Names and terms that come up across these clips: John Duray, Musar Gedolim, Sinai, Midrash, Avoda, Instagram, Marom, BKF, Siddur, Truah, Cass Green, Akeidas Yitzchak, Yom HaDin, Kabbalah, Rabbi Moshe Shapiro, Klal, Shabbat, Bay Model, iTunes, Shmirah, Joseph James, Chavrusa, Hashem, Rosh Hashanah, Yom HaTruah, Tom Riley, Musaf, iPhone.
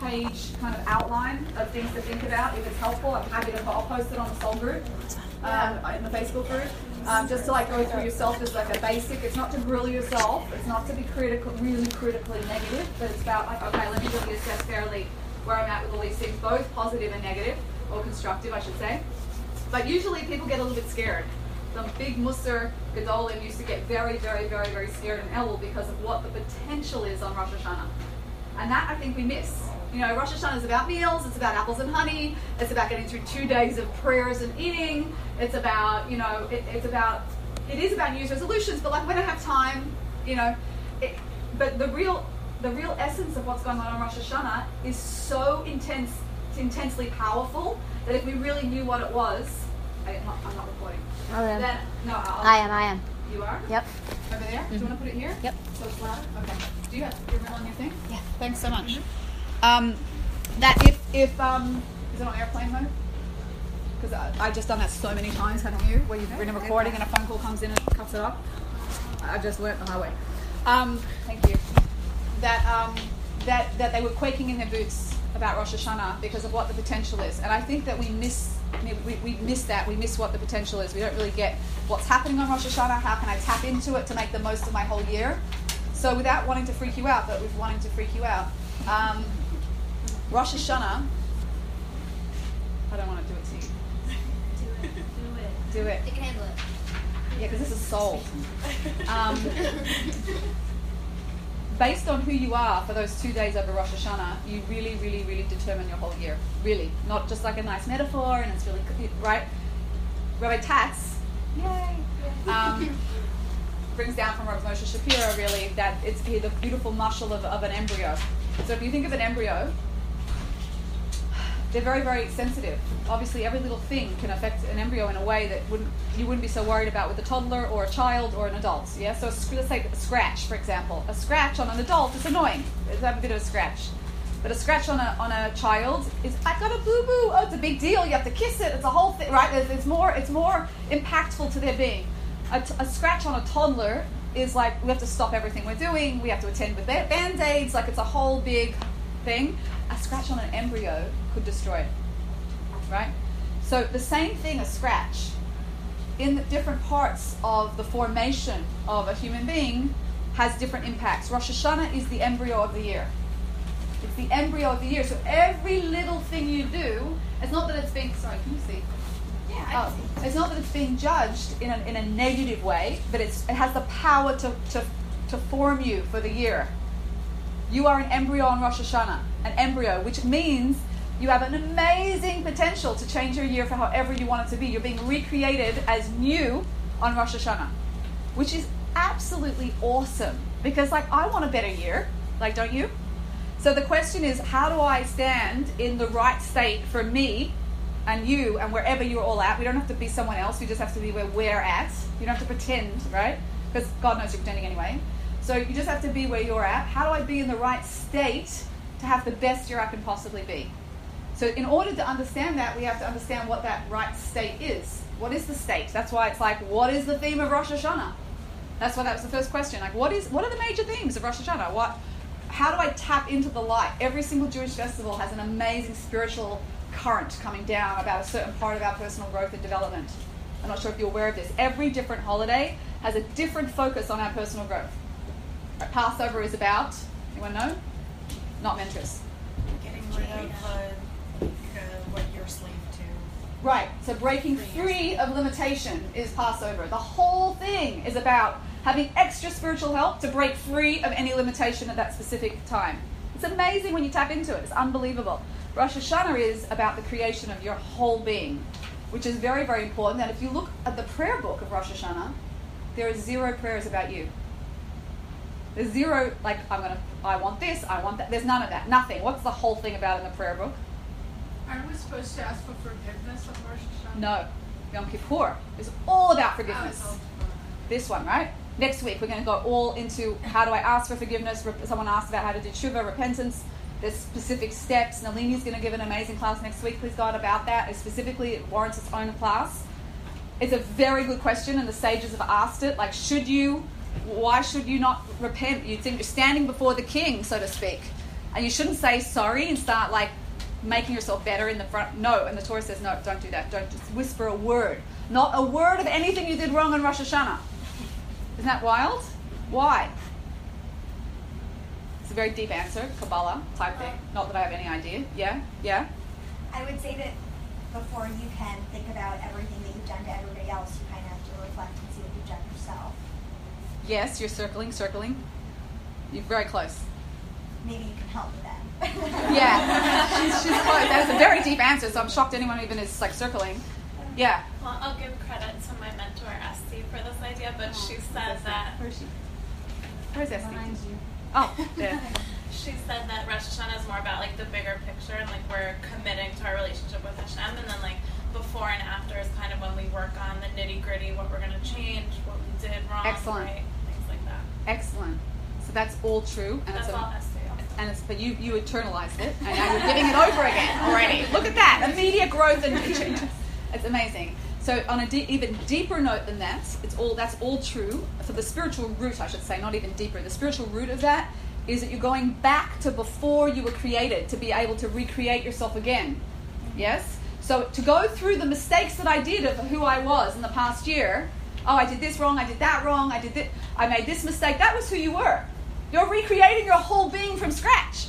page kind of outline of things to think about. If it's helpful, I'm happy to post it on the soul group, in the Facebook group, just to like go through yourself as like a basic. It's not to grill yourself. It's not to be critical, really critically negative, but it's about like, okay, let me really assess fairly where I'm at with all these things, both positive and negative, or constructive, I should say. But usually people get a little bit scared. The big Musar Gedolim used to get very, very, very, very scared in Elul because of what the potential is on Rosh Hashanah. And that I think we miss. You know, Rosh Hashanah is about meals, it's about apples and honey, it's about getting through 2 days of prayers and eating, it's about, you know, it is about New Year's resolutions, but like we don't have time, you know. But the real essence of what's going on Rosh Hashanah is so intense, intensely powerful, that if we really knew what it was, I'm not recording. I am. You are? Yep. Over there? Mm-hmm. Do you want to put it here? Yep. So it's loud? Okay. Do you have your real on your thing? Yeah. Thanks so much. Mm-hmm. That if is it on airplane mode? Because I've just done that so many times, haven't you? Where you've been recording and a phone call comes in and cuts it up. I just learnt the highway. Thank you. That they were quaking in their boots about Rosh Hashanah because of what the potential is, and I think that we miss what the potential is. We don't really get what's happening on Rosh Hashanah. How can I tap into it to make the most of my whole year? So without wanting to freak you out, but with wanting to freak you out, Rosh Hashanah, I don't want to do it to you. Do it. You can handle it. Yeah, because this is soul. Based on who you are for those 2 days over Rosh Hashanah, you really, really, really determine your whole year. Really. Not just like a nice metaphor and it's really good, right? Rabbi Tatz, yay! Brings down from Rabbi Moshe Shapiro, really, that it's the beautiful muscle of an embryo. So if you think of an embryo, they're very, very sensitive. Obviously, every little thing can affect an embryo in a way that you wouldn't be so worried about with a toddler or a child or an adult. Yeah. So let's take a scratch, for example. A scratch on an adult is annoying. It's a bit of a scratch, but a scratch on a child is I got a boo boo. Oh, it's a big deal. You have to kiss it. It's a whole thing, right? It's more impactful to their being. A scratch on a toddler is like we have to stop everything we're doing. We have to attend with band-aids. Like it's a whole big thing. A scratch on an embryo could destroy it, right? So the same thing, a scratch, in the different parts of the formation of a human being has different impacts. Rosh Hashanah is the embryo of the year. It's the embryo of the year. So every little thing you do, it's not that it's being, sorry, can you see? Yeah, I can see. It's not that it's being judged in a negative way, but it has the power to form you for the year. You are an embryo on Rosh Hashanah, an embryo, which means you have an amazing potential to change your year for however you want it to be. You're being recreated as new on Rosh Hashanah, which is absolutely awesome because, like, I want a better year. Like, don't you? So the question is, how do I stand in the right state for me and you and wherever you're all at? We don't have to be someone else. We just have to be where we're at. You don't have to pretend, right? Because God knows you're pretending anyway. So you just have to be where you're at. How do I be in the right state to have the best year I can possibly be? So in order to understand that, we have to understand what that right state is. What is the state? That's why it's like, what is the theme of Rosh Hashanah? That's why that was the first question. Like, what are the major themes of Rosh Hashanah? How do I tap into the light? Every single Jewish festival has an amazing spiritual current coming down about a certain part of our personal growth and development. I'm not sure if you're aware of this. Every different holiday has a different focus on our personal growth. Passover is about, anyone know? Not mentors. Getting rid of what you're slave to. Right, so breaking free of limitation is Passover. The whole thing is about having extra spiritual help to break free of any limitation at that specific time. It's amazing when you tap into it. It's unbelievable. Rosh Hashanah is about the creation of your whole being, which is very, very important. And if you look at the prayer book of Rosh Hashanah, there are zero prayers about you. There's zero, like, I want this, I want that. There's none of that. Nothing. What's the whole thing about in the prayer book? Aren't we supposed to ask for forgiveness on Rosh Hashanah? No. Yom Kippur is all about forgiveness. Oh, this one, right? Next week, we're going to go all into how do I ask for forgiveness. Someone asked about how to do Teshuva, repentance. There's specific steps. Nalini's going to give an amazing class next week, please God, about that. It warrants its own class. It's a very good question, and the sages have asked it. Like, why should you not repent? You think you're standing before the king, so to speak. And you shouldn't say sorry and start like making yourself better in the front. No, and the Torah says, no, don't do that. Don't just whisper a word. Not a word of anything you did wrong on Rosh Hashanah. Isn't that wild? Why? It's a very deep answer, Kabbalah type thing. Not that I have any idea. Yeah? Yeah? I would say that before you can think about everything that you've done to everybody else, you kind of have to reflect and see what you've done yourself. Yes, you're circling. You're very close. Maybe you can help with that. Yeah, she's close. That's a very deep answer, so I'm shocked anyone even is like circling. Yeah. Well, I'll give credit to my mentor, Esty, for this idea, but she said that... Where is she? Where's Esty? Oh, there. She said that Rosh Hashanah is more about like the bigger picture and like we're committing to our relationship with Hashem, and then like before and after is kind of when we work on the nitty gritty, what we're going to change, what we did wrong, excellent, right, things like that. Excellent. So that's all true, and that's it's all Esty. And it's, but you internalized it, and now you're giving it over again already. Look at that, immediate growth and changes. It's amazing. So on a even deeper note than that, that's all true. So the spiritual root, I should say, not even deeper. The spiritual root of that is that you're going back to before you were created to be able to recreate yourself again. Yes? So to go through the mistakes that I did of who I was in the past year, oh, I did this wrong, I did that wrong, I made this mistake. That was who you were. You're recreating your whole being from scratch.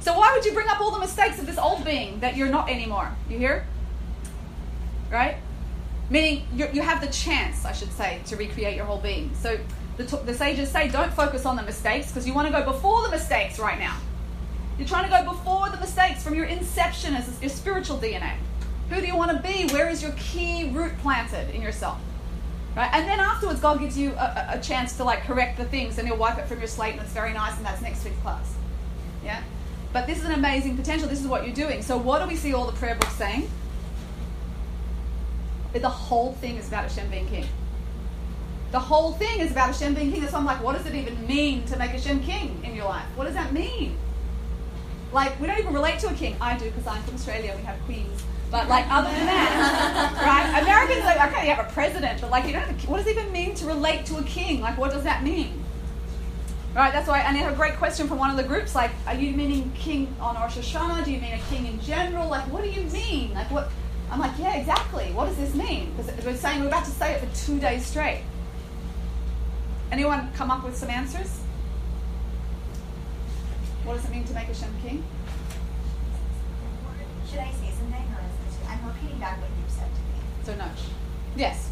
So why would you bring up all the mistakes of this old being that you're not anymore? You hear? Right? Meaning you have the chance, I should say, to recreate your whole being. So the sages say don't focus on the mistakes because you want to go before the mistakes right now. You're trying to go before the mistakes from your inception as your spiritual DNA. Who do you want to be? Where is your key root planted in yourself? Right? And then afterwards, God gives you a chance to like correct the things and he'll wipe it from your slate and it's very nice and that's next week's class. Yeah? But this is an amazing potential. This is what you're doing. So what do we see all the prayer books saying? The whole thing is about Hashem being king. The whole thing is about Hashem being king. That's why I'm like, what does it even mean to make Hashem king in your life? What does that mean? Like, we don't even relate to a king. I do because I'm from Australia. We have queens. But like, other than that, right? Americans, like, okay, you have a president, but like, you don't have a king. What does it even mean to relate to a king? Like, what does that mean? Right? That's why. And I have a great question from one of the groups. Like, are you meaning king on Rosh Hashanah? Do you mean a king in general? Like, what do you mean? Like, what? I'm like, yeah, exactly. What does this mean? Because we're about to say it for 2 days straight. Anyone come up with some answers? What does it mean to make Hashem king? Should I say something, or is this, I'm repeating back what you said to me? So no. Yes.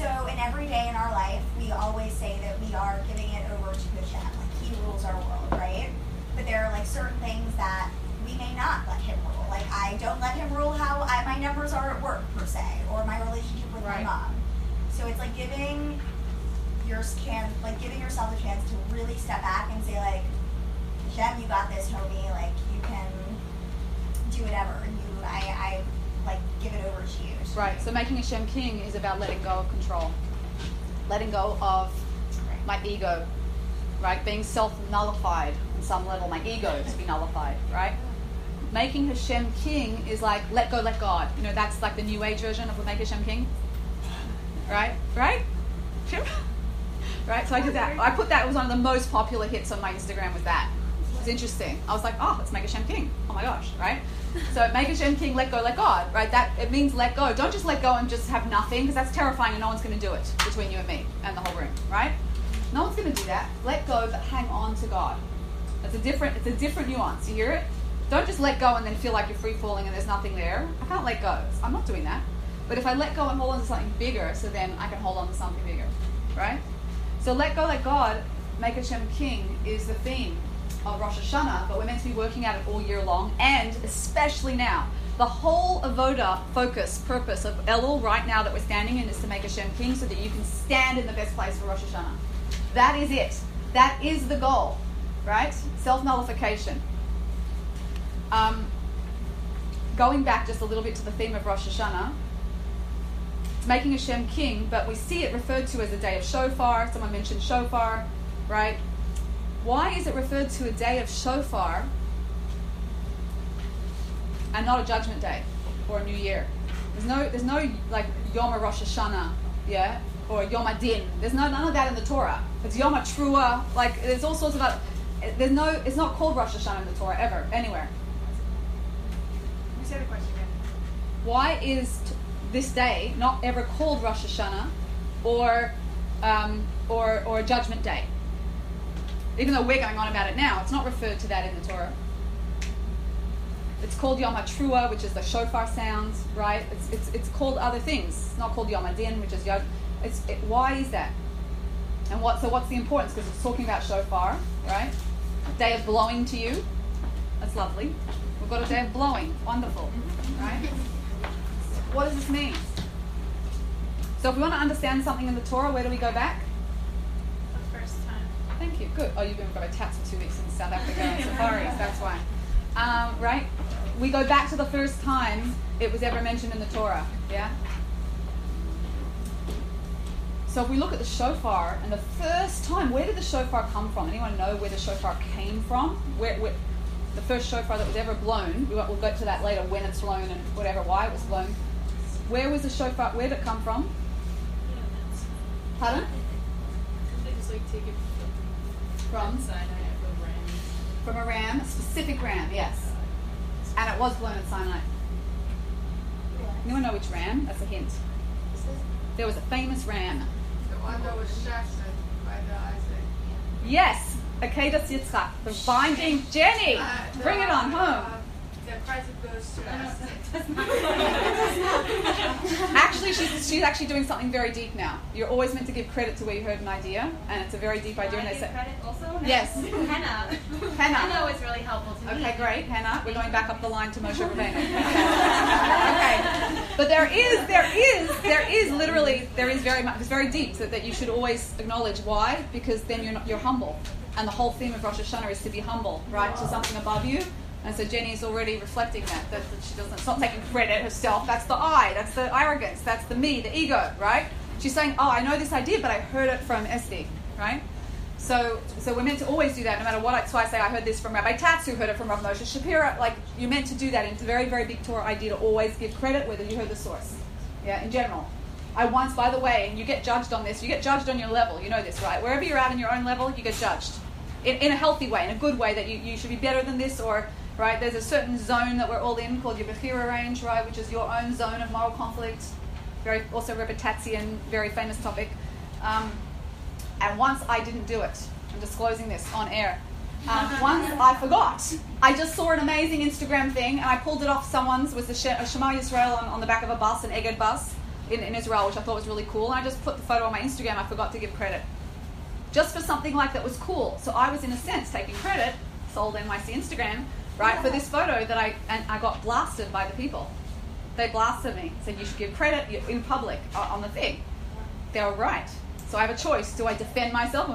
So in every day in our life, we always say that we are giving it over to Hashem. Like he rules our world, right? But there are like certain things that we may not let him rule. Like I don't let him rule how my numbers are at work per se, or my relationship with my mom. So it's like giving yourself a chance to really step back and say like, Hashem, you got this, homie. Like you can do whatever. I like give it over to you. Right. So making Hashem king is about letting go of control, letting go of my ego, right? Being self-nullified on some level. My ego to be nullified, right? Making Hashem king is like, let go, let God. You know, that's like the New Age version of make Hashem king. Right? Right? Right? So I did that. I put that, it was one of the most popular hits on my Instagram with that. It was interesting. I was like, oh, let's make Hashem king. Oh my gosh, right? So make Hashem king, let go, let God, right? That, it means let go. Don't just let go and just have nothing, because that's terrifying and no one's going to do it between you and me and the whole room, right? No one's going to do that. Let go, but hang on to God. It's a different nuance. You hear it? Don't just let go and then feel like you're free falling and there's nothing there. I can't let go. I'm not doing that. But if I let go and hold on to something bigger, so then I can hold on to something bigger, right? So let go, let God, make Hashem king is the theme of Rosh Hashanah, but we're meant to be working at it all year long, and especially now. The whole Avoda focus, purpose of Elul right now that we're standing in is to make Hashem king so that you can stand in the best place for Rosh Hashanah. That is it. That is the goal, right? Self-nullification. Going back just a little bit to the theme of Rosh Hashanah, making Hashem king, but we see it referred to as a day of Shofar. Someone mentioned Shofar, right? Why is it referred to a day of Shofar and not a judgment day or a new year? There's no like Yom Rosh Hashanah, yeah, or Yom HaDin. There's none of that in the Torah. It's Yom HaTruah. Like there's all sorts of There's no. It's not called Rosh Hashanah in the Torah ever, anywhere. You said a question again. Why is this day not ever called Rosh Hashanah or Judgment Day? Even though we're going on about it now, it's not referred to that in the Torah. It's called Yom HaTruah, which is the shofar sounds, right? It's called other things. It's not called Yom HaDin, which is Yom. Why is that? And what's the importance? Because it's talking about shofar, right? Day of blowing to you. That's lovely. We've got a day of blowing. Wonderful, right? What does this mean? So if we want to understand something in the Torah, where do we go back? The first time. Thank you. Good. Oh, you've been with Rabbi Tatz for 2 weeks in South Africa and safaris. That's why. Right? We go back to the first time it was ever mentioned in the Torah. Yeah? So if we look at the shofar, and the first time, where did the shofar come from? Anyone know where the shofar came from? Where the first shofar that was ever blown, we'll go to that later, when it's blown and whatever, why it was blown. Where was the shofar, where did it come from? Pardon? They just like take it from Sinai. From a ram, a specific ram, yes. And it was blown at Sinai. Anyone know which ram? That's a hint. There was a famous ram. The one that was shattered by the Isaac. Yes, Akeidas Yitzchak, the binding Jenny. Bring it on home. The Christ goes to us. Actually, she's actually doing something very deep now. You're always meant to give credit to where you heard an idea, and it's a very deep idea. And I give credit also? Yes. Hannah. Hannah was really helpful to me. Okay, great, Hannah. We're going back up the line to Moshe Rabbeinu. Okay, but there is very much. It's very deep, so that you should always acknowledge why, because then you're humble, and the whole theme of Rosh Hashanah is to be humble, right, to something above you. And so Jenny is already reflecting that she doesn't. It's not taking credit herself. That's the I. That's the arrogance. That's the me. The ego. Right? She's saying, "Oh, I know this idea, but I heard it from Esty." Right? So we're meant to always do that, no matter what. That's why I say I heard this from Rabbi Tatz, who heard it from Rabbi Moshe Shapiro. Like you're meant to do that. And it's a very, very big Torah idea to always give credit, whether you heard the source. Yeah. In general, I once, by the way, and you get judged on this. You get judged on your level. You know this, right? Wherever you're at in your own level, you get judged in a healthy way, in a good way. That you should be better than this or. Right, there's a certain zone that we're all in called your Bekhira range, right, which is your own zone of moral conflict. Very, also Rabbi Tatzian, very famous topic. And once I didn't do it. I'm disclosing this on air. Once I forgot. I just saw an amazing Instagram thing, and I pulled it off someone's with a Shema Yisrael on the back of a bus, an Egged bus in Israel, which I thought was really cool. And I just put the photo on my Instagram. I forgot to give credit. Just for something like that was cool. So I was, in a sense, taking credit, sold NYC Instagram, right, for this photo that I got blasted by the people. They blasted me, said you should give credit in public on the thing. They were right. So I have a choice. Do I defend myself?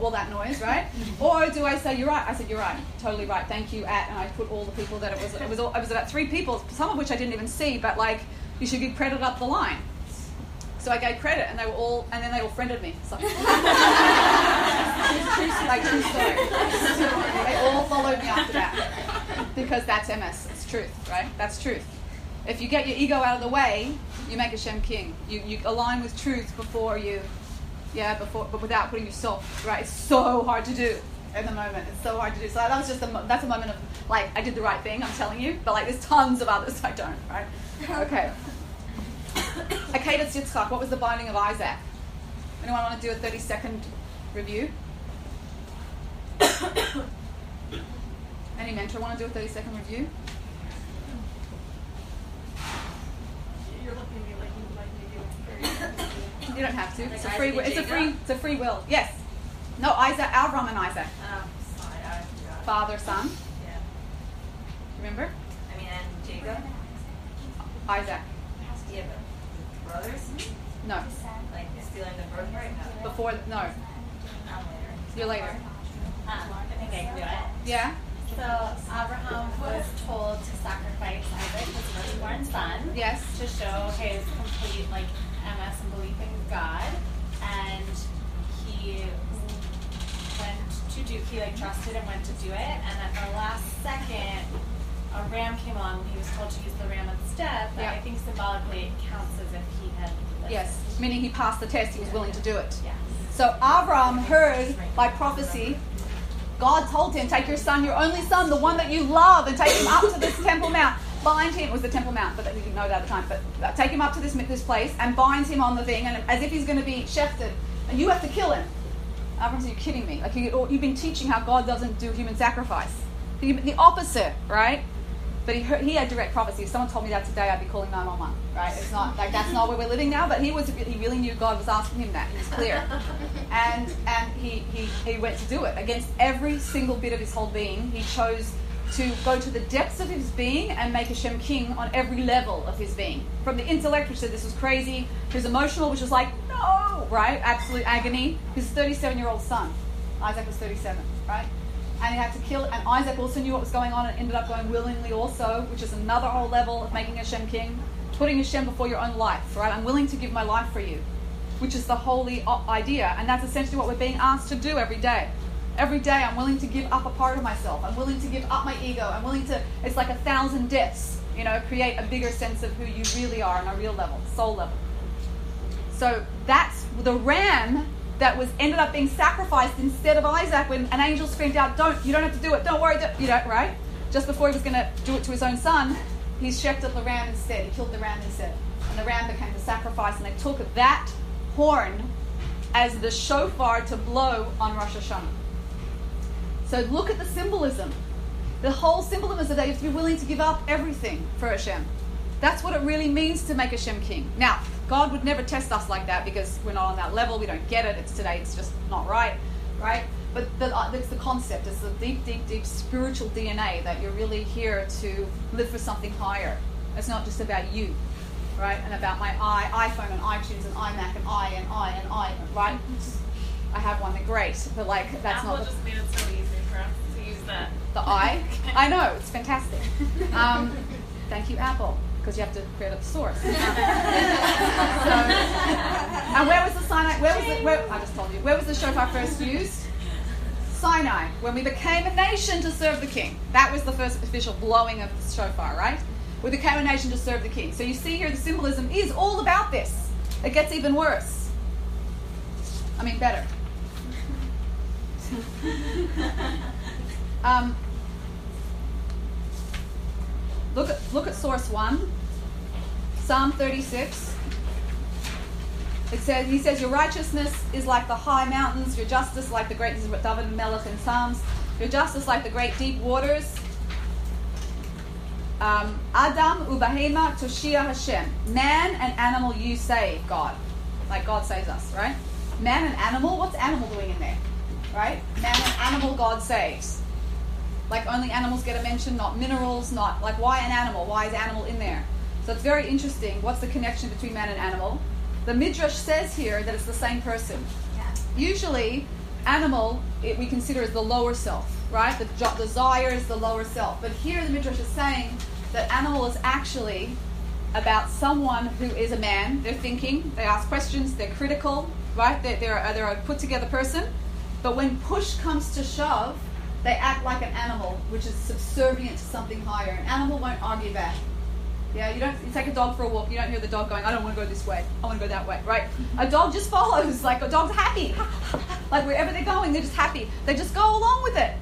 All that noise, right? Or do I say, you're right? I said, you're right. Totally right. Thank you, and I put all the people that it was about 3 people, some of which I didn't even see, but like, you should give credit up the line. So I gave credit, and then they all friended me. So. Like true story. They all followed me after that because that's MS. It's truth, right? That's truth. If you get your ego out of the way, you make Hashem king. You align with truth but without putting yourself right. It's so hard to do at the moment. It's so hard to do. So that was just that's a moment of like I did the right thing. I'm telling you, but like there's tons of others I don't. Right? Okay. Akeidas Yitzchak, what was the binding of Isaac? Anyone want to do a 30-second review? Any mentor want to do a 30-second review? You're looking at me like you would like to do it. You don't have to. It's a free. It's a free will. Yes. No, Isaac. Avram and Isaac. Father, son. Yeah. Remember? I mean, and Jacob. Isaac. Yeah, but brothers? No. Like stealing the birthright? No. Before, no. I'm later. You're later. I think I can do it. Yeah? So Abraham was told to sacrifice Isaac, his firstborn son. Yes. To show his complete MS and belief in God. And he trusted and went to do it. And at the last second, a ram came on and he was told to use the ram instead, but I think symbolically it counts as if he had listened. Yes, meaning he passed the test, he was willing to do it. Yes. So Avram heard by prophecy God told him, take your son, your only son, the one that you love, and take him up to this Temple Mount. Bind him, it was the Temple Mount, but he didn't know it at the time, but take him up to this place and binds him on the thing, and as if he's going to be shechted, and you have to kill him. Everyone says, you're kidding me. Like you've been teaching how God doesn't do human sacrifice. The opposite, right? But he had direct prophecy. If someone told me that today, I'd be calling 911, right? It's not, like, that's not where we're living now, but he really knew God was asking him that. He was clear. And he went to do it. Against every single bit of his whole being, he chose to go to the depths of his being and make Hashem king on every level of his being. From the intellect, which said this was crazy, to his emotional, which was like, no, right? Absolute agony. His 37-year-old son, Isaac was 37, right? And he had to kill, and Isaac also knew what was going on and ended up going willingly also, which is another whole level of making Hashem king, putting Hashem before your own life, right? I'm willing to give my life for you, which is the holy idea, and that's essentially what we're being asked to do every day. Every day I'm willing to give up a part of myself. I'm willing to give up my ego. I'm willing to, it's like 1,000 deaths, you know, create a bigger sense of who you really are on a real level, soul level. So that's the ram that was ended up being sacrificed instead of Isaac when an angel screamed out, you don't have to do it, don't worry, you know, right? Just before he was going to do it to his own son, he shechted the ram instead, he killed the ram instead. And the ram became the sacrifice, and they took that horn as the shofar to blow on Rosh Hashanah. So look at the symbolism. The whole symbolism is that you have to be willing to give up everything for Hashem. That's what it really means to make Hashem king. Now, God would never test us like that because we're not on that level. We don't get it. It's today. It's just not right, right? But that's the concept. It's the deep, deep, deep spiritual DNA that you're really here to live for something higher. It's not just about you, right? And about my iPhone and iTunes and iMac and I, right? I have one. They're great, but like that's Apple not. Apple just made it so easy for us to use that. The I. I know, it's fantastic. Thank you, Apple. Because you have to create a source. So, and where was the Sinai? I just told you. Where was the shofar first used? Sinai, when we became a nation to serve the king. That was the first official blowing of the shofar, right? We became a nation to serve the king. So you see here, the symbolism is all about this. It gets even worse. I mean, better. Look at source 1, Psalm 36. He says, your righteousness is like the high mountains, your justice like the great, this is what David and Melech in Psalms, your justice like the great deep waters. Adam ubahema toshia Hashem. Man and animal you save, God. Like God saves us, right? Man and animal, what's animal doing in there? Right? Man and animal God saves. Like only animals get a mention, not minerals, not like why an animal? Why is animal in there? So it's very interesting. What's the connection between man and animal? The Midrash says here that it's the same person. Yeah. Usually, animal we consider as the lower self, right? The desire is the lower self. But here the Midrash is saying that animal is actually about someone who is a man. They're thinking, they ask questions, they're critical, right? They're a put-together person. But when push comes to shove, they act like an animal, which is subservient to something higher. An animal won't argue back. Yeah, you take a dog for a walk, you don't hear the dog going, I don't want to go this way, I want to go that way, right? A dog just follows, like a dog's happy. Like wherever they're going, they're just happy. They just go along with it.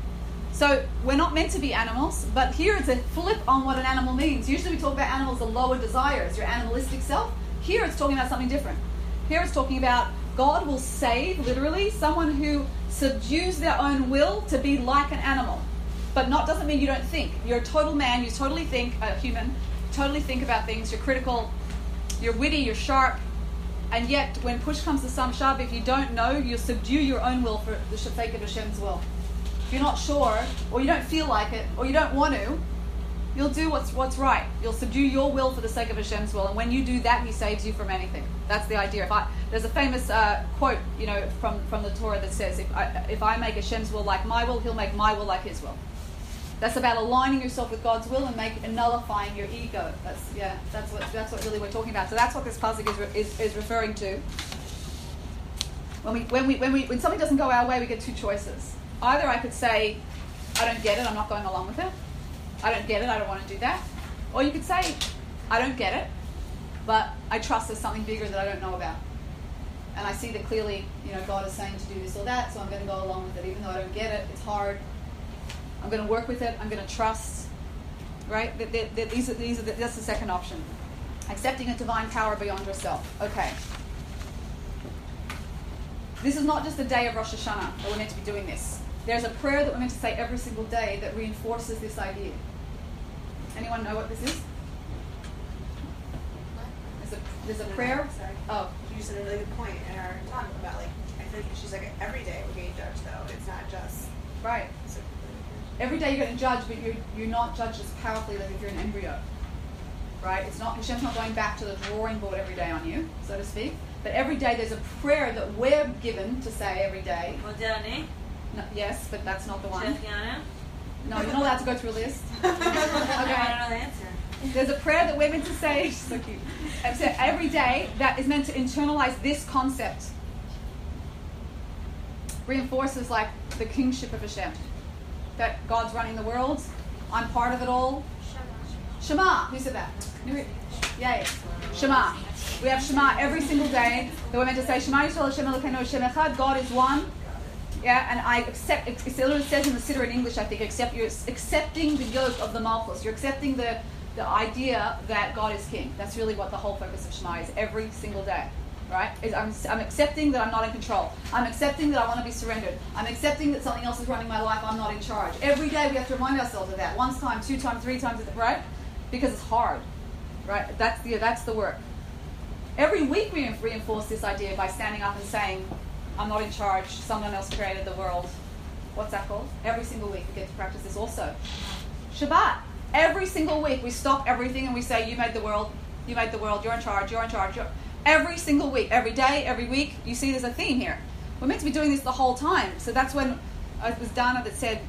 So we're not meant to be animals, but here it's a flip on what an animal means. Usually we talk about animals, the lower desires, your animalistic self. Here it's talking about something different. Here it's talking about God will save, literally, someone who subdues their own will to be like an animal. But doesn't mean you don't think. You're a total man, you totally think, a human, totally think about things, you're critical, you're witty, you're sharp, and yet when push comes to some shove, if you don't know, you'll subdue your own will for the sake of Hashem's will. If you're not sure, or you don't feel like it, or you don't want to, you'll do what's right. You'll subdue your will for the sake of Hashem's will, and when you do that, He saves you from anything. That's the idea. There's a famous quote, you know, from the Torah that says, "If I make Hashem's will like my will, He'll make my will like His will." That's about aligning yourself with God's will and nullifying your ego. That's what really we're talking about. So that's what this pasuk is referring to. When something doesn't go our way, we get two choices. Either I could say, "I don't get it. I'm not going along with it." I don't get it, I don't want to do that. Or you could say, I don't get it, but I trust there's something bigger that I don't know about. And I see that clearly, you know, God is saying to do this or that, so I'm going to go along with it. Even though I don't get it, it's hard, I'm going to work with it. I'm going to trust. Right? That's the second option. Accepting a divine power beyond yourself. Okay. This is not just the day of Rosh Hashanah that we're meant to be doing this. There's a prayer that we're meant to say every single day that reinforces this idea. Anyone know what this is? There's a prayer. Sorry. Oh. You just said a really good point in our talk about, like, I think she's like, every day we're getting judged, though. It's not just... Right. So, every day you're getting judged, but you're not judged as powerfully as if you're an embryo. Right? It's not, Hashem's not going back to the drawing board every day on you, so to speak. But every day there's a prayer that we're given to say every day. No, yes, but that's not the one. No, you're not allowed to go through a list. Okay. I don't know the answer. There's a prayer that we're meant to say. She's so cute. So every day that is meant to internalize this concept. Reinforces like the kingship of Hashem. That God's running the world. I'm part of it all. Shema. Who said that? Yay. Shema. We have Shema every single day that we're meant to say. Shema Yisrael, Hashem Elokeinu, Hashem Echad. God is one. Yeah, and I accept, it says in the Siddur in English, I think, you're accepting the yoke of the Malchus. You're accepting the idea that God is king. That's really what the whole focus of Shema is every single day, right? I'm accepting that I'm not in control. I'm accepting that I want to be surrendered. I'm accepting that something else is running my life. I'm not in charge. Every day we have to remind ourselves of that. Once time, two times, three times, right? Because it's hard, right? That's the work. Every week we reinforce this idea by standing up and saying, I'm not in charge, someone else created the world. What's that called? Every single week we get to practice this also. Shabbat. Every single week we stop everything and we say, you made the world, you're in charge. Every single week, every day, every week, you see there's a theme here. We're meant to be doing this the whole time. So that's when it was Dana that said,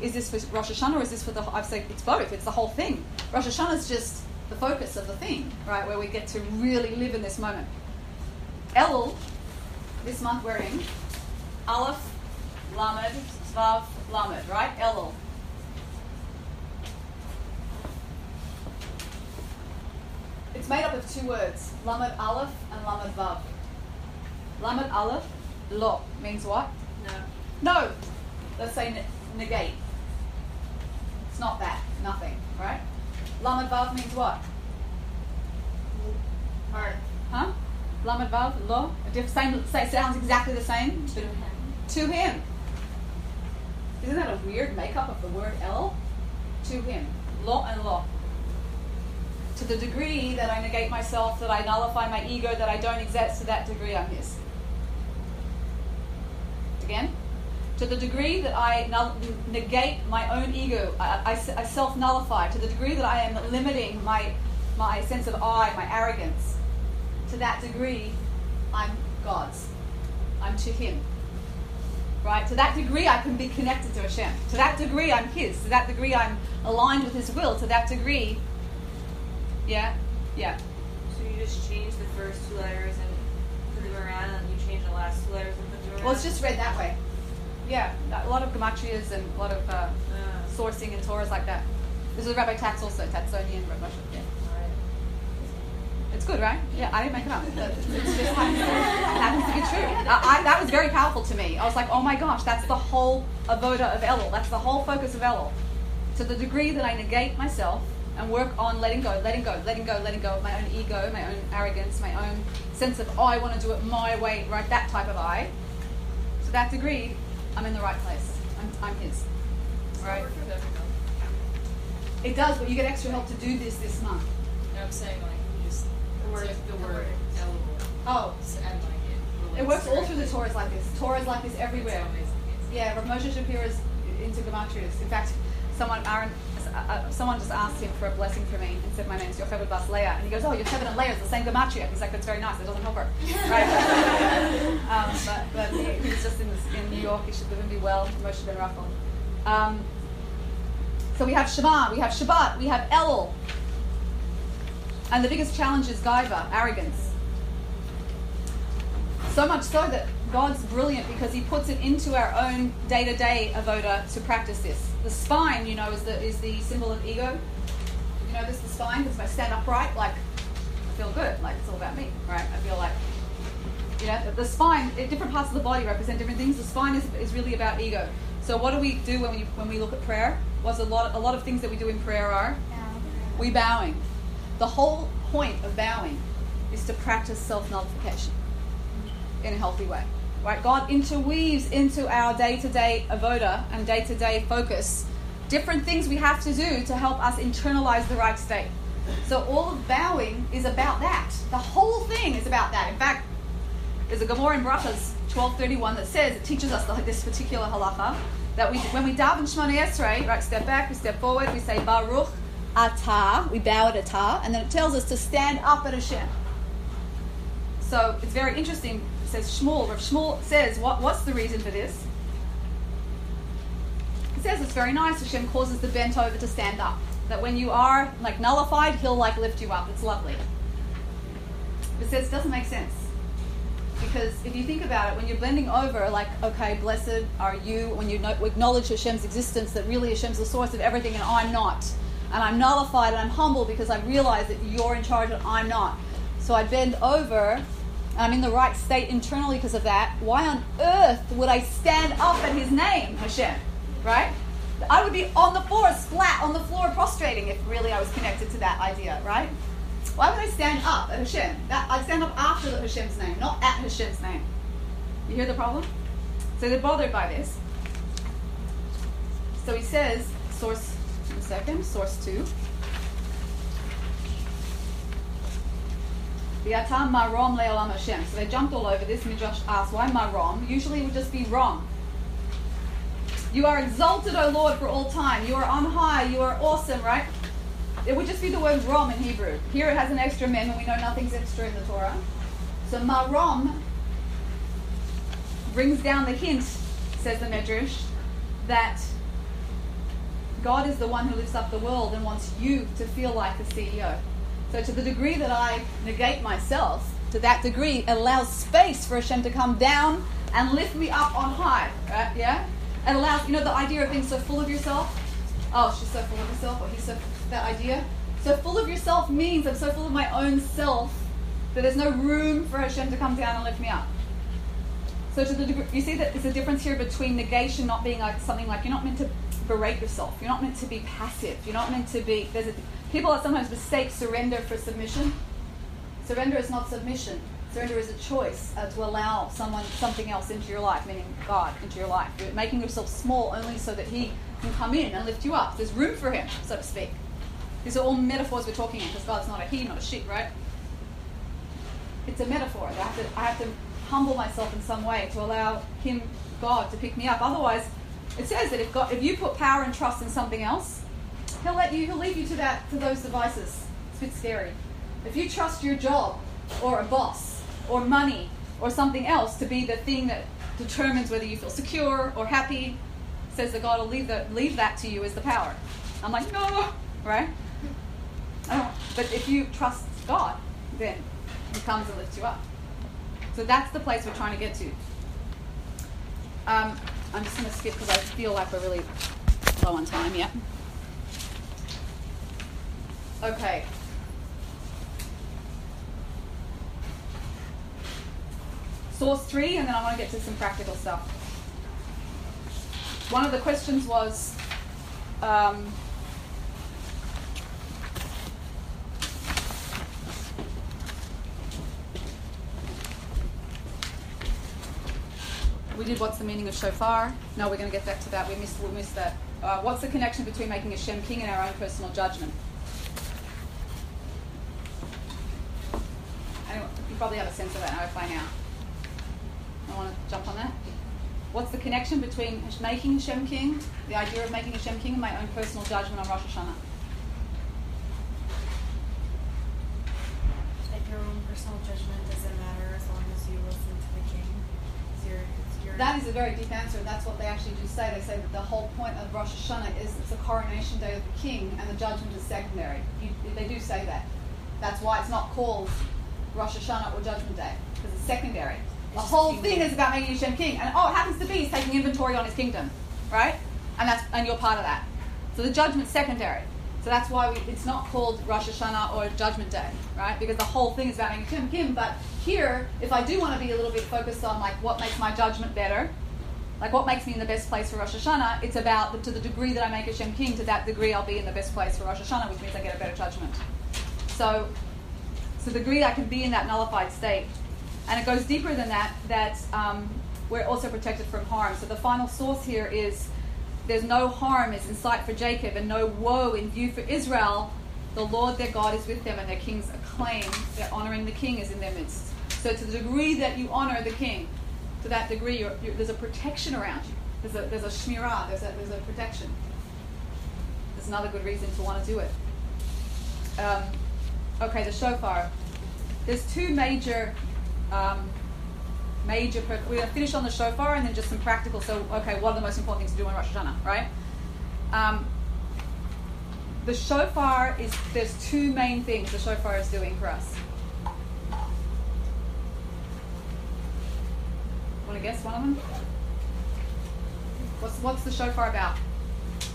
is this for Rosh Hashanah or is this for the... I've said it's both, it's the whole thing. Rosh Hashanah is just the focus of the theme, right, where we get to really live in this moment. Elul, this month we're in, Aleph, Lamed, Vav, Lamed, right? Elul. It's made up of two words, Lamed Aleph and Lamed Vav. Lamed Aleph, lo, means what? No. Let's say negate. It's not that, nothing, right? Lamed Vav means what? Heart. Huh? Lamed Vav, lo, sounds exactly the same. To him. Isn't that a weird makeup of the word El? To him. Lo and lo. To the degree that I negate myself, that I nullify my ego, that I don't exist, to that degree I'm his. Again? To the degree that I negate my own ego, I self-nullify. To the degree that I am limiting my sense of I, my arrogance, to that degree, I'm God's. I'm to him. Right? To that degree, I can be connected to Hashem. To that degree, I'm his. To that degree, I'm aligned with his will. To that degree, yeah. So you just change the first two letters and put them around, and you change the last two letters and put them around? Well, it's just read that way. Yeah, a lot of Gematrias and a lot of sourcing and Torahs like that. This is Rabbi Tatz also, Tatzonian Rabbi Moshe. Yeah. It's good, right? Yeah, I didn't make it up. It's just happens to be true. That was very powerful to me. I was like, oh my gosh, that's the whole Avoda of Elul. That's the whole focus of Elul. To the degree that I negate myself and work on letting go of my own ego, my own arrogance, my own sense of, oh, I want to do it my way, right? That type of I. To that degree, I'm in the right place. I'm his. Right? It does, but you get extra help to do this month. No, I'm saying like, the word Elul. Oh. So, and like it works all through the Torahs like this. Torahs like this everywhere. It's yeah, Rabbi Moshe Shapiro is into Gematrias. In fact, someone just asked him for a blessing for me and said, my name's Yocheved Bas Leah. And he goes, oh, Yocheved and Leah is the same Gematria. He's like, that's very nice. It doesn't help her. Right? But he's just in New York. He should live and be well. Moshe Ben Rachel. So we have Shema, we have Shabbat, we have Elul. And the biggest challenge is gaiva, arrogance. So much so that God's brilliant because he puts it into our own day-to-day avoda to practice this. The spine, you know, is the symbol of ego. You know, this is the spine, because if I stand upright, like, I feel good, like it's all about me, right? I feel like, you know, the spine, different parts of the body represent different things. The spine is really about ego. So what do we do when we look at prayer? What's a lot of things that we do in prayer are? We bowing. The whole point of bowing is to practice self-nullification in a healthy way. Right? God interweaves into our day-to-day avoda and day-to-day focus different things we have to do to help us internalize the right state. So all of bowing is about that. The whole thing is about that. In fact, there's a Gemara in Brachos 12:31 that says, it teaches us this particular halacha, that when we daven Shmoneh Esrei, right, step back, we step forward, we say Baruch Atah, we bow at Atah, and then it tells us to stand up at Hashem. So it's very interesting. It says Shmuel, Rav Shmuel says, what's the reason for this? It says it's very nice. Hashem causes the bent over to stand up. That when you are nullified, he'll lift you up. It's lovely. It says it doesn't make sense. Because if you think about it, when you're blending over, okay, blessed are you, when you acknowledge Hashem's existence, that really Hashem's the source of everything and I'm not. And I'm nullified and I'm humble because I realize that you're in charge and I'm not. So I bend over and I'm in the right state internally because of that. Why on earth would I stand up at his name, Hashem? Right? I would be on the floor, splat on the floor, prostrating if really I was connected to that idea, right? Why would I stand up at Hashem? I'd stand up after Hashem's name, not at Hashem's name. You hear the problem? So they're bothered by this. So he says, source 2. V'yata Marom le'olam Hashem. So they jumped all over this. Midrash asked, why Marom? Usually it would just be wrong. You are exalted, O Lord, for all time. You are on high. You are awesome, right? It would just be the word rom in Hebrew. Here it has an extra mem, and we know nothing's extra in the Torah. So marom brings down the hint, says the Midrash, that God is the one who lifts up the world and wants you to feel like the CEO. So to the degree that I negate myself, to that degree it allows space for Hashem to come down and lift me up on high, right? Yeah? It allows, the idea of being so full of yourself. Oh, she's so full of herself, or he's so, that idea. So full of yourself means I'm so full of my own self that there's no room for Hashem to come down and lift me up. So to the degree, you see that there's a difference here between negation not being like something like you're not meant to berate yourself. You're not meant to be passive. You're not meant to be, people are sometimes mistake surrender for submission. Surrender is not submission. Surrender is a choice to allow something else into your life, meaning God into your life. You're making yourself small only so that he can come in and lift you up. There's room for him, so to speak. These are all metaphors we're talking in because God's not a he, not a she, right? It's a metaphor. I have to humble myself in some way to allow him, God, to pick me up. Otherwise, it says that if you put power and trust in something else, he'll leave you to those devices. It's a bit scary. If you trust your job or a boss, or money, or something else to be the thing that determines whether you feel secure or happy, says that God will leave that to you as the power. I'm like, no, right? But if you trust God, then he comes and lifts you up. So that's the place we're trying to get to. I'm just going to skip because I feel like we're really low on time, yeah? Okay. Source 3, and then I want to get to some practical stuff. One of the questions was, we did what's the meaning of shofar? No, we're going to get back to that. We missed that. What's the connection between making Hashem king and our own personal judgment? Anyway, you probably have a sense of that by now. I want to jump on that. What's the connection between making Hashem king, the idea of making Hashem king, and my own personal judgment on Rosh Hashanah? Like your own personal judgment doesn't matter as long as you listen to the king. That is a very deep answer, and that's what they actually do say. They say that the whole point of Rosh Hashanah is it's the coronation day of the king, and the judgment is secondary. They do say that. That's why it's not called Rosh Hashanah or Judgment Day, because it's secondary. The whole thing is about making Hashem king. And it happens to be he's taking inventory on his kingdom, right? And you're part of that. So the judgment's secondary. So that's why it's not called Rosh Hashanah or Judgment Day, right? Because the whole thing is about making Hashem king. But here, if I do want to be a little bit focused on what makes my judgment better, Like, what makes me in the best place for Rosh Hashanah? It's about, to the degree that I make Hashem king, to that degree I'll be in the best place for Rosh Hashanah, which means I get a better judgment. So, to the degree I can be in that nullified state. And it goes deeper than that, that we're also protected from harm. So the final source here is, there's no harm is in sight for Jacob and no woe in view for Israel. The Lord their God is with them and their king's acclaim. They're honoring the king is in their midst. So to the degree that you honor the king, to that degree there's a protection around you. There's a shmirah, there's a protection. There's another good reason to want to do it. Okay, the shofar. There's two major... we're going to finish on the shofar and then just some practical. So, okay, what are the most important things to do on Rosh Hashanah, right? The shofar is, there's two main things the shofar is doing for us. Want to guess one of them? What's the shofar about?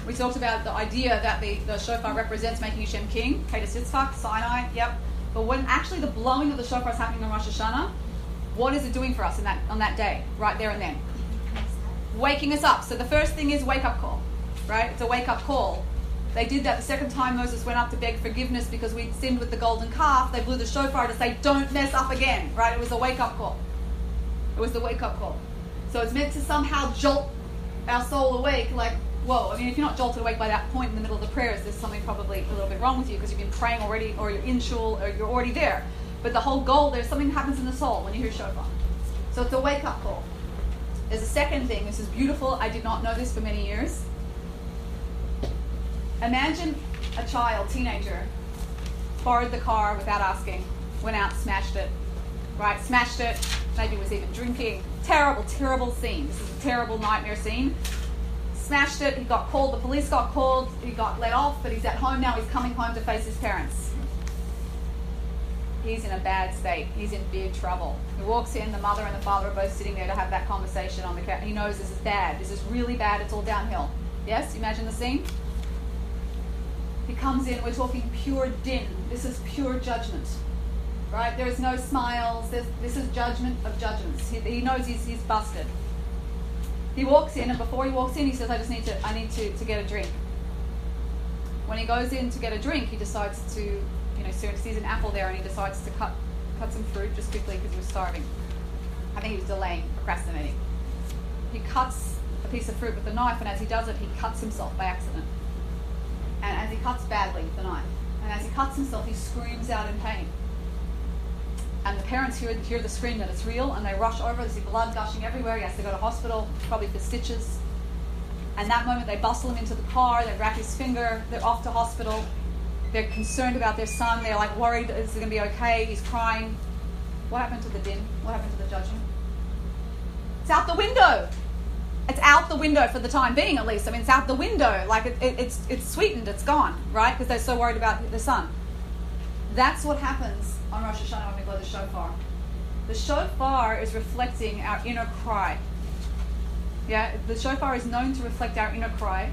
We talked about the idea that the shofar represents making Hashem king, Akeidas Yitzchak, Sinai, yep. But when actually the blowing of the shofar is happening on Rosh Hashanah, what is it doing for us in that, on that day, right there and then? Waking us up. So the first thing is wake-up call, right? It's a wake-up call. They did that the second time Moses went up to beg forgiveness because we'd sinned with the golden calf. They blew the shofar to say, don't mess up again, right? It was a wake-up call. It was the wake-up call. So it's meant to somehow jolt our soul awake, like, whoa. I mean, if you're not jolted awake by that point in the middle of the prayers, there's something probably a little bit wrong with you because you've been praying already, or you're in shul, or you're already there. But the whole goal, there's something that happens in the soul when you hear shofar. So it's a wake-up call. There's a second thing. This is beautiful. I did not know this for many years. Imagine a child, teenager, borrowed the car without asking, went out, smashed it, right? Smashed it. Maybe was even drinking. Terrible, terrible scene. This is a terrible nightmare scene. Smashed it. He got called. The police got called. He got let off, but he's at home now. He's coming home to face his parents. He's in a bad state. He's in big trouble. He walks in, the mother and the father are both sitting there to have that conversation on the couch. He knows this is bad. This is really bad. It's all downhill. Yes? You imagine the scene? He comes in. We're talking pure din. This is pure judgment. Right? There is no smiles. This is judgment of judgments. He knows he's busted. He walks in, and before he walks in, he says, I need to get a drink. When he goes in to get a drink, he decides to... So he sees an apple there and he decides to cut some fruit just quickly because he was starving. I think he was delaying, procrastinating. He cuts a piece of fruit with a knife, and as he does it, he cuts himself by accident. And as he cuts badly with the knife, and as he cuts himself, he screams out in pain. And the parents hear the scream that it's real, and they rush over. They see blood gushing everywhere. He has to go to hospital, probably for stitches. And that moment, they bustle him into the car. They wrap his finger. They're off to hospital. They're concerned about their son. They're like worried, is it going to be okay? He's crying. What happened to the din? What happened to the judgment? It's out the window. It's out the window for the time being, at least. I mean, it's out the window. Like, it's sweetened. It's gone, right? Because they're so worried about the son. That's what happens on Rosh Hashanah when we blow the shofar. The shofar is reflecting our inner cry. Yeah? The shofar is known to reflect our inner cry.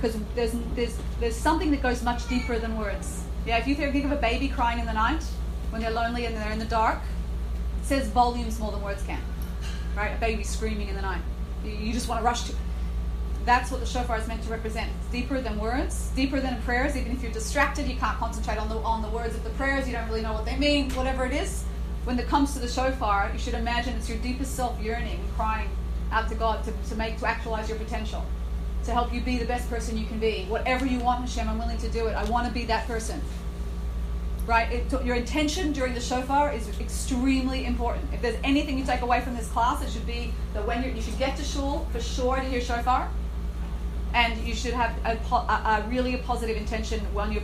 Because there's something that goes much deeper than words. Yeah, if you think of a baby crying in the night when they're lonely and they're in the dark, it says volumes more than words can. Right? A baby screaming in the night. You just want to rush to it. That's what the shofar is meant to represent. It's deeper than words, deeper than prayers. Even if you're distracted, you can't concentrate on the words of the prayers. You don't really know what they mean, whatever it is. When it comes to the shofar, you should imagine it's your deepest self yearning, crying out to God to actualize your potential. To help you be the best person you can be. Whatever you want, Hashem, I'm willing to do it. I want to be that person. Right? Your intention during the shofar is extremely important. If there's anything you take away from this class, it should be that when you should get to shul, for sure, to hear shofar. And you should have a really positive intention when you're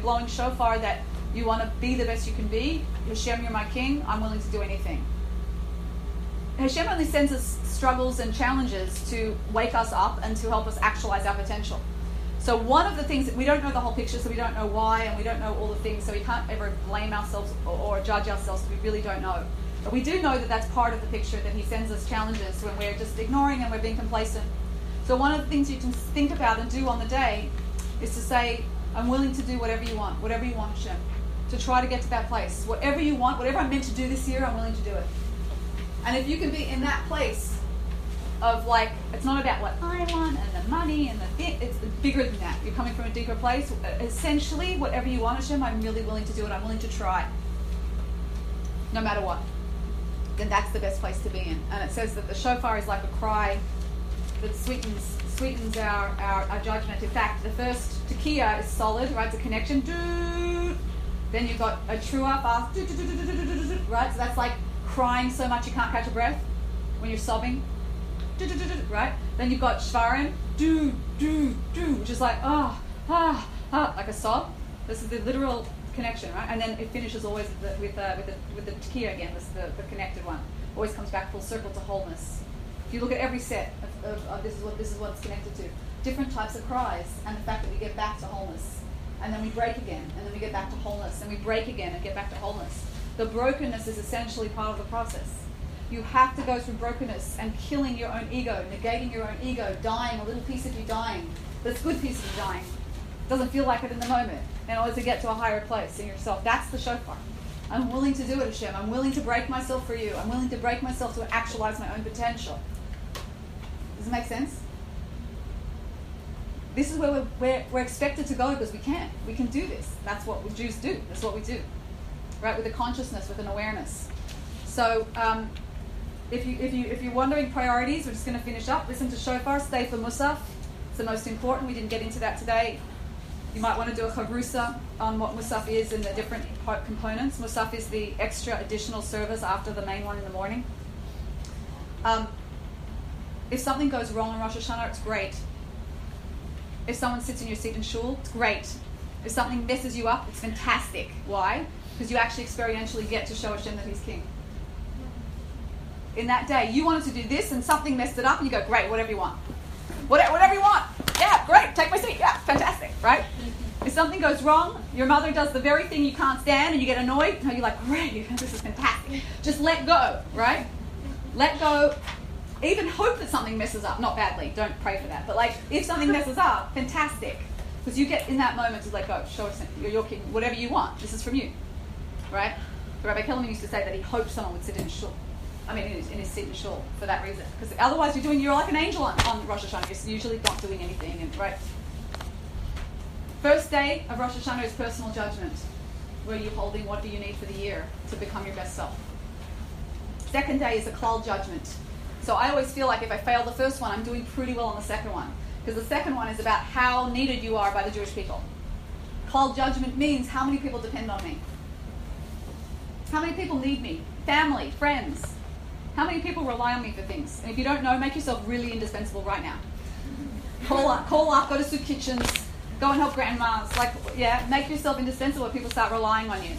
blowing shofar, that you want to be the best you can be. Hashem, you're my king. I'm willing to do anything. Hashem only sends us struggles and challenges to wake us up and to help us actualize our potential. So one of the things, that we don't know the whole picture, so we don't know why, and we don't know all the things, so we can't ever blame ourselves or judge ourselves, we really don't know. But we do know that that's part of the picture, that he sends us challenges when we're just ignoring and we're being complacent. So one of the things you can think about and do on the day is to say, I'm willing to do whatever you want, Hashem, to try to get to that place. Whatever you want, whatever I'm meant to do this year, I'm willing to do it. And if you can be in that place, of like, it's not about what I want and the money and the thing. It's bigger than that. You're coming from a deeper place. Essentially, whatever you want, Hashem, I'm really willing to do it. I'm willing to try, no matter what. Then that's the best place to be in. And it says that the shofar is like a cry that sweetens our judgment. In fact, the first Tekiyah is solid, right? It's a connection. Then you've got a truah fast, right? So that's like crying so much you can't catch a breath when you're sobbing, right? Then you've got shvarim, which is like like a sob. This is the literal connection, right? And then it finishes always with the tekiyah again. This is the connected one. Always comes back full circle to wholeness. If you look at every set of this is what it's connected to. Different types of cries, and the fact that we get back to wholeness, and then we break again, and then we get back to wholeness, and we break again and get back to wholeness. The brokenness is essentially part of the process. You have to go through brokenness and killing your own ego, negating your own ego, dying, a little piece of you dying. This good piece of you dying. Doesn't feel like it in the moment, in order to get to a higher place in yourself. That's the shofar. I'm willing to do it, Hashem. I'm willing to break myself for you. I'm willing to break myself to actualize my own potential. Does it make sense? This is where we're expected to go because we can. We can do this. That's what we Jews do. That's what we do. Right? With a consciousness, with an awareness. So if you're wondering priorities, we're just going to finish up. Listen to shofar, stay for Musaf. It's the most important. We didn't get into that today. You might want to do a chavrusa on what Musaf is and the different components. Musaf is the extra additional service after the main one in the morning. If something goes wrong in Rosh Hashanah, it's great. If someone sits in your seat in shul, it's great. If something messes you up, it's fantastic. Why? Because you actually experientially get to show Hashem that He's King. In that day, you wanted to do this and something messed it up, and you go, great, whatever you want. Whatever you want. Yeah, great, take my seat. Yeah, fantastic, right? If something goes wrong, your mother does the very thing you can't stand and you get annoyed, and you're like, great, this is fantastic. Just let go, right? Let go. Even hope that something messes up. Not badly, don't pray for that. But like, if something messes up, fantastic. Because you get in that moment to let go. Show us your kid, whatever you want. This is from you, right? Rabbi Kellerman used to say that he hoped someone would sit in shul. I mean, in his seat in shul for that reason. Because otherwise, you're like an angel on Rosh Hashanah. You're usually not doing anything, and right. First day of Rosh Hashanah is personal judgment. Where are you holding? What do you need for the year to become your best self? Second day is a klal judgment. So I always feel like if I fail the first one, I'm doing pretty well on the second one. Because the second one is about how needed you are by the Jewish people. Klal judgment means how many people depend on me. How many people need me? Family, friends. How many people rely on me for things? And if you don't know, make yourself really indispensable right now. Call up, go to soup kitchens, go and help grandmas. Like, yeah, make yourself indispensable if people start relying on you.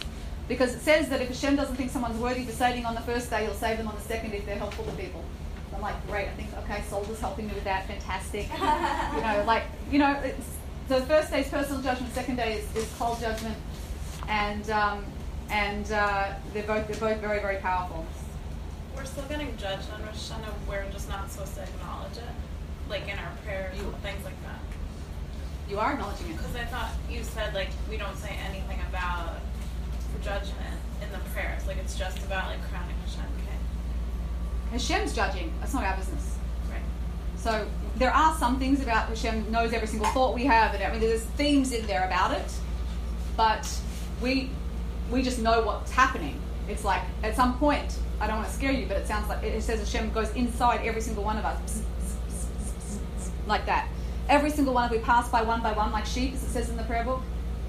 Because it says that if Hashem doesn't think someone's worthy for saving on the first day, He'll save them on the second if they're helpful to people. I'm like, great, I think, okay, Sol is helping me with that, fantastic. It's, the first day is personal judgment, second day is cold judgment, and they're both very, very powerful. We're still getting judged on Rosh Hashanah, we're just not supposed to acknowledge it, like in our prayers and things like that. You are acknowledging it. Because I thought you said, like, we don't say anything about judgment in the prayers, like it's just about like crowning Hashem, okay? Hashem's judging, that's not our business. Right. So there are some things about Hashem knows every single thought we have, and I mean there's themes in there about it, but we just know what's happening. It's like at some point, I don't want to scare you, but it sounds like it says Hashem goes inside every single one of us, pss, pss, pss, pss, pss, like that. Every single one of we pass by one like sheep, as it says in the prayer book.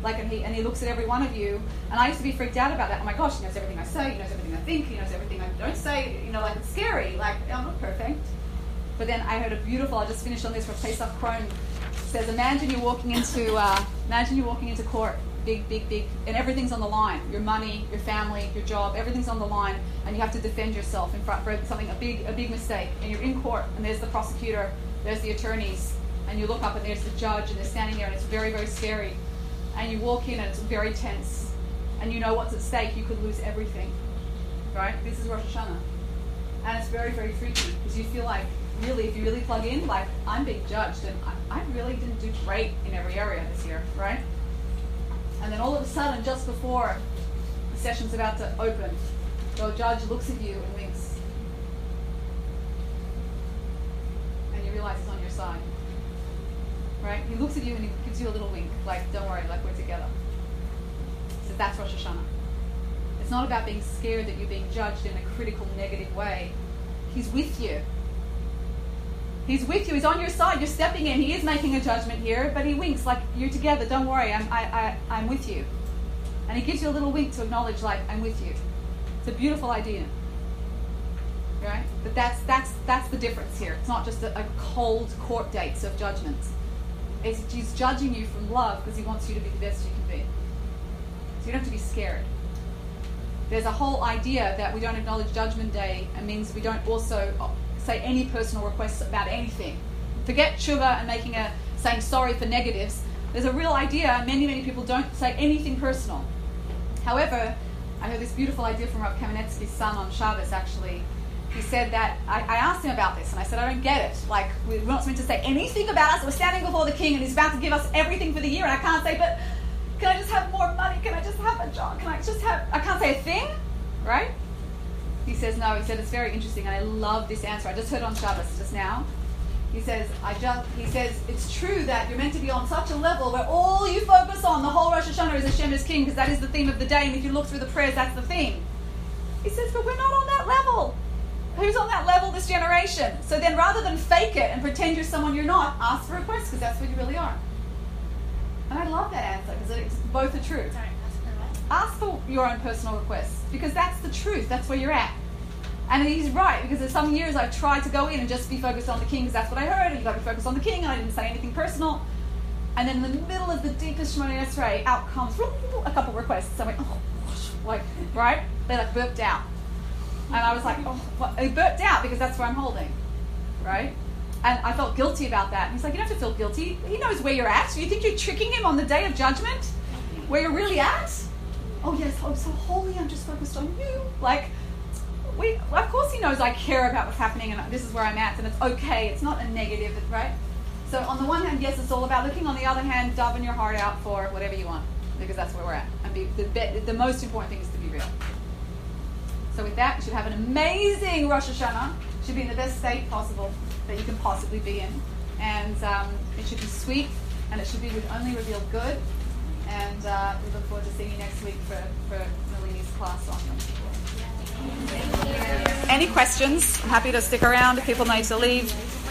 Like, and he looks at every one of you, and I used to be freaked out about that. Oh my gosh, he knows everything I say, he knows everything I think, he knows everything I don't say, like it's scary, like I'm not perfect. But then I heard I just finished on this from Pesach Krohn. Says, imagine you're walking into court, big, and everything's on the line. Your money, your family, your job, everything's on the line, and you have to defend yourself in front for something, a big mistake, and you're in court, and there's the prosecutor, there's the attorneys, and you look up and there's the judge, and they're standing there, and it's very, very scary. And you walk in and it's very tense, and you know what's at stake, you could lose everything, right? This is Rosh Hashanah. And it's very, very freaky, because you feel like, really, if you really plug in, like, I'm being judged, and I really didn't do great in every area this year, right? And then all of a sudden, just before the session's about to open, your judge looks at you and winks. realize it's on your side. Right? He looks at you and he gives you a little wink, like, don't worry, like, we're together. So that's Rosh Hashanah. It's not about being scared that you're being judged in a critical, negative way. He's with you. He's with you. He's on your side. You're stepping in. He is making a judgment here, but he winks, like, you're together. Don't worry. I'm with you. And he gives you a little wink to acknowledge, like, I'm with you. It's a beautiful idea. Right? But that's the difference here. It's not just a cold court dates of judgments. He's judging you from love because he wants you to be the best you can be. So you don't have to be scared. There's a whole idea that we don't acknowledge Judgment Day and means we don't also say any personal requests about anything. Forget Teshuva and saying sorry for negatives. There's a real idea, many, many people don't say anything personal. However, I heard this beautiful idea from Rav Kamenetsky's son on Shabbos, actually. He said that, I asked him about this, and I said, I don't get it. Like, we're not meant to say anything about us. We're standing before the king, and he's about to give us everything for the year, and I can't say, but can I just have more money? Can I just have a job? I can't say a thing, right? He says, no. He said, it's very interesting, and I love this answer. I just heard it on Shabbos just now. He says, it's true that you're meant to be on such a level where all you focus on, the whole Rosh Hashanah, is Hashem is king, because that is the theme of the day, and if you look through the prayers, that's the theme. He says, but we're not on that level. Who's on that level this generation? So then rather than fake it and pretend you're someone you're not, ask for requests, because that's what you really are. And I love that answer, because it's both are true. Ask for your own personal requests, because that's the truth. That's where you're at. And he's right, because there's some years I've tried to go in and just be focused on the king, because that's what I heard, and you've got to be focused on the king, and I didn't say anything personal. And then in the middle of the deepest Shmoneh Esrei, out comes a couple requests. I went, oh, like, right? They like burped out. And I was like, oh, what? It burped out because that's where I'm holding, right? And I felt guilty about that. And he's like, you don't have to feel guilty. He knows where you're at. So you think you're tricking him on the day of judgment where you're really at? Oh, yes, I'm so holy. I'm just focused on you. Like, of course he knows I care about what's happening and this is where I'm at. And it's okay. It's not a negative, right? So on the one hand, yes, it's all about looking. On the other hand, doven your heart out for whatever you want, because that's where we're at. And the most important thing is to be real. So with that, you should have an amazing Rosh Hashanah. You should be in the best state possible that you can possibly be in. And it should be sweet, and it should be with only revealed good. And we look forward to seeing you next week for Nalini's class on Yom Kippur. Any questions? I'm happy to stick around if people need to leave.